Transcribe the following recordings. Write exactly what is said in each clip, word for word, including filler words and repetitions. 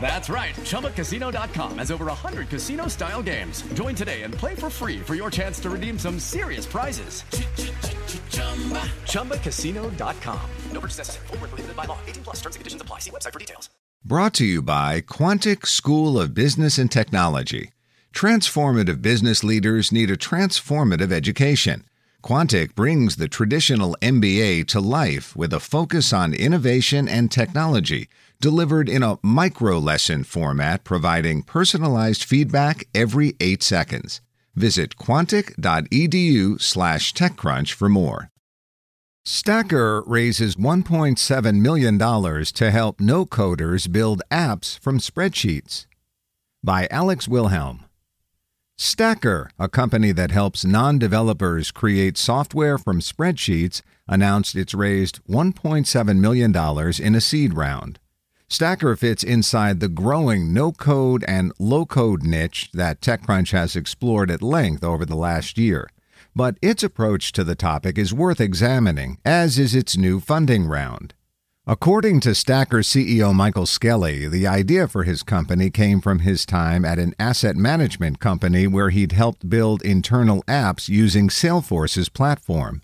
That's right, Chumba Casino dot com has over one hundred casino-style games. Join today and play for free for your chance to redeem some serious prizes. Chumba Casino dot com. No purchase necessary. Void where prohibited by law. eighteen plus terms and conditions apply. See website for details. Brought to you by Quantic School of Business and Technology. Transformative business leaders need a transformative education. Quantic brings the traditional M B A to life with a focus on innovation and technology, delivered in a micro-lesson format, providing personalized feedback every eight seconds. Visit quantic dot e d u slash tech crunch for more. Stacker raises one point seven million dollars to help no-coders build apps from spreadsheets. By Alex Wilhelm. Stacker, a company that helps non-developers create software from spreadsheets, announced it's raised one point seven million dollars in a seed round. Stacker fits inside the growing no-code and low-code niche that TechCrunch has explored at length over the last year. But its approach to the topic is worth examining, as is its new funding round. According to Stacker C E O Michael Skelly, the idea for his company came from his time at an asset management company where he'd helped build internal apps using Salesforce's platform.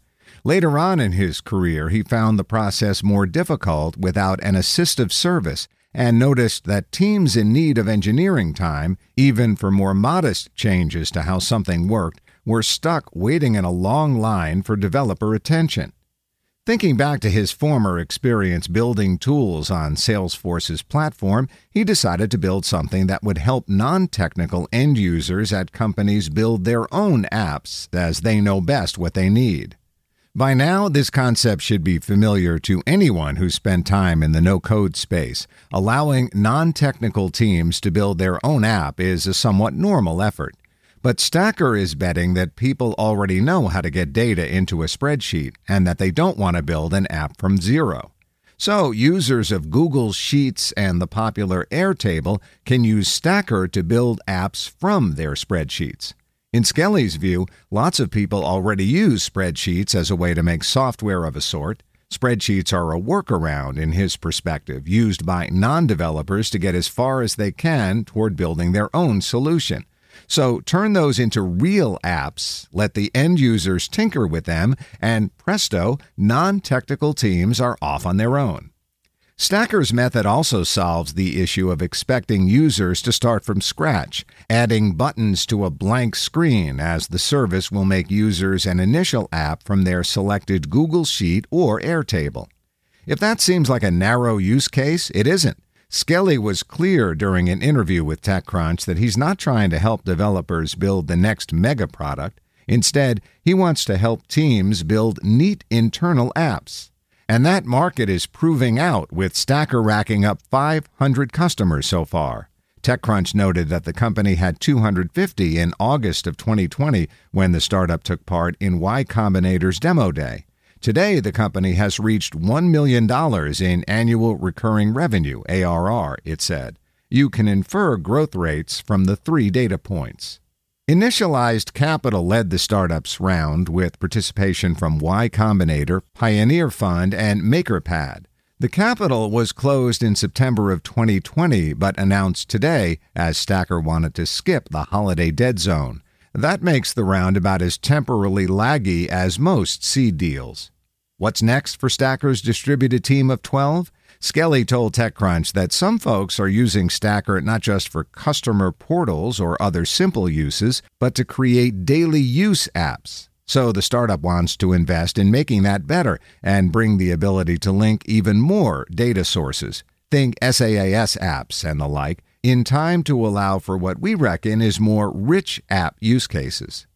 Later on in his career, he found the process more difficult without an assistive service and noticed that teams in need of engineering time, even for more modest changes to how something worked, were stuck waiting in a long line for developer attention. Thinking back to his former experience building tools on Salesforce's platform, he decided to build something that would help non-technical end users at companies build their own apps, as they know best what they need. By now, this concept should be familiar to anyone who spent time in the no-code space. Allowing non-technical teams to build their own app is a somewhat normal effort. But Stacker is betting that people already know how to get data into a spreadsheet and that they don't want to build an app from zero. So users of Google Sheets and the popular Airtable can use Stacker to build apps from their spreadsheets. In Skelly's view, lots of people already use spreadsheets as a way to make software of a sort. Spreadsheets are a workaround, in his perspective, used by non-developers to get as far as they can toward building their own solution. So turn those into real apps, let the end users tinker with them, and presto, non-technical teams are off on their own. Stacker's method also solves the issue of expecting users to start from scratch, adding buttons to a blank screen, as the service will make users an initial app from their selected Google Sheet or Airtable. If that seems like a narrow use case, it isn't. Skelly was clear during an interview with TechCrunch that he's not trying to help developers build the next mega product. Instead, he wants to help teams build neat internal apps. And that market is proving out, with Stacker racking up five hundred customers so far. TechCrunch noted that the company had two hundred fifty in August of twenty twenty when the startup took part in Y Combinator's demo day. Today, the company has reached one million dollars in annual recurring revenue, A R R, it said. You can infer growth rates from the three data points. Initialized Capital led the startup's round with participation from Y Combinator, Pioneer Fund, and MakerPad. The capital was closed in September of twenty twenty, but announced today as Stacker wanted to skip the holiday dead zone. That makes the round about as temporally laggy as most seed deals. What's next for Stacker's distributed team of twelve? Skelly told TechCrunch that some folks are using Stacker not just for customer portals or other simple uses, but to create daily use apps. So the startup wants to invest in making that better and bring the ability to link even more data sources, think SaaS apps and the like, in time to allow for what we reckon is more rich app use cases.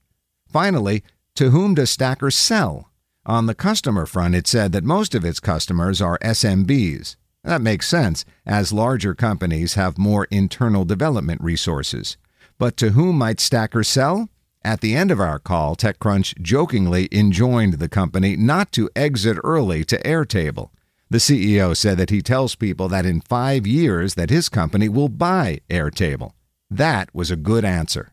Finally, to whom does Stacker sell? On the customer front, it said that most of its customers are S M Bs. That makes sense, as larger companies have more internal development resources. But to whom might Stacker sell? At the end of our call, TechCrunch jokingly enjoined the company not to exit early to Airtable. The C E O said that he tells people that in five years that his company will buy Airtable. That was a good answer.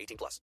eighteen plus.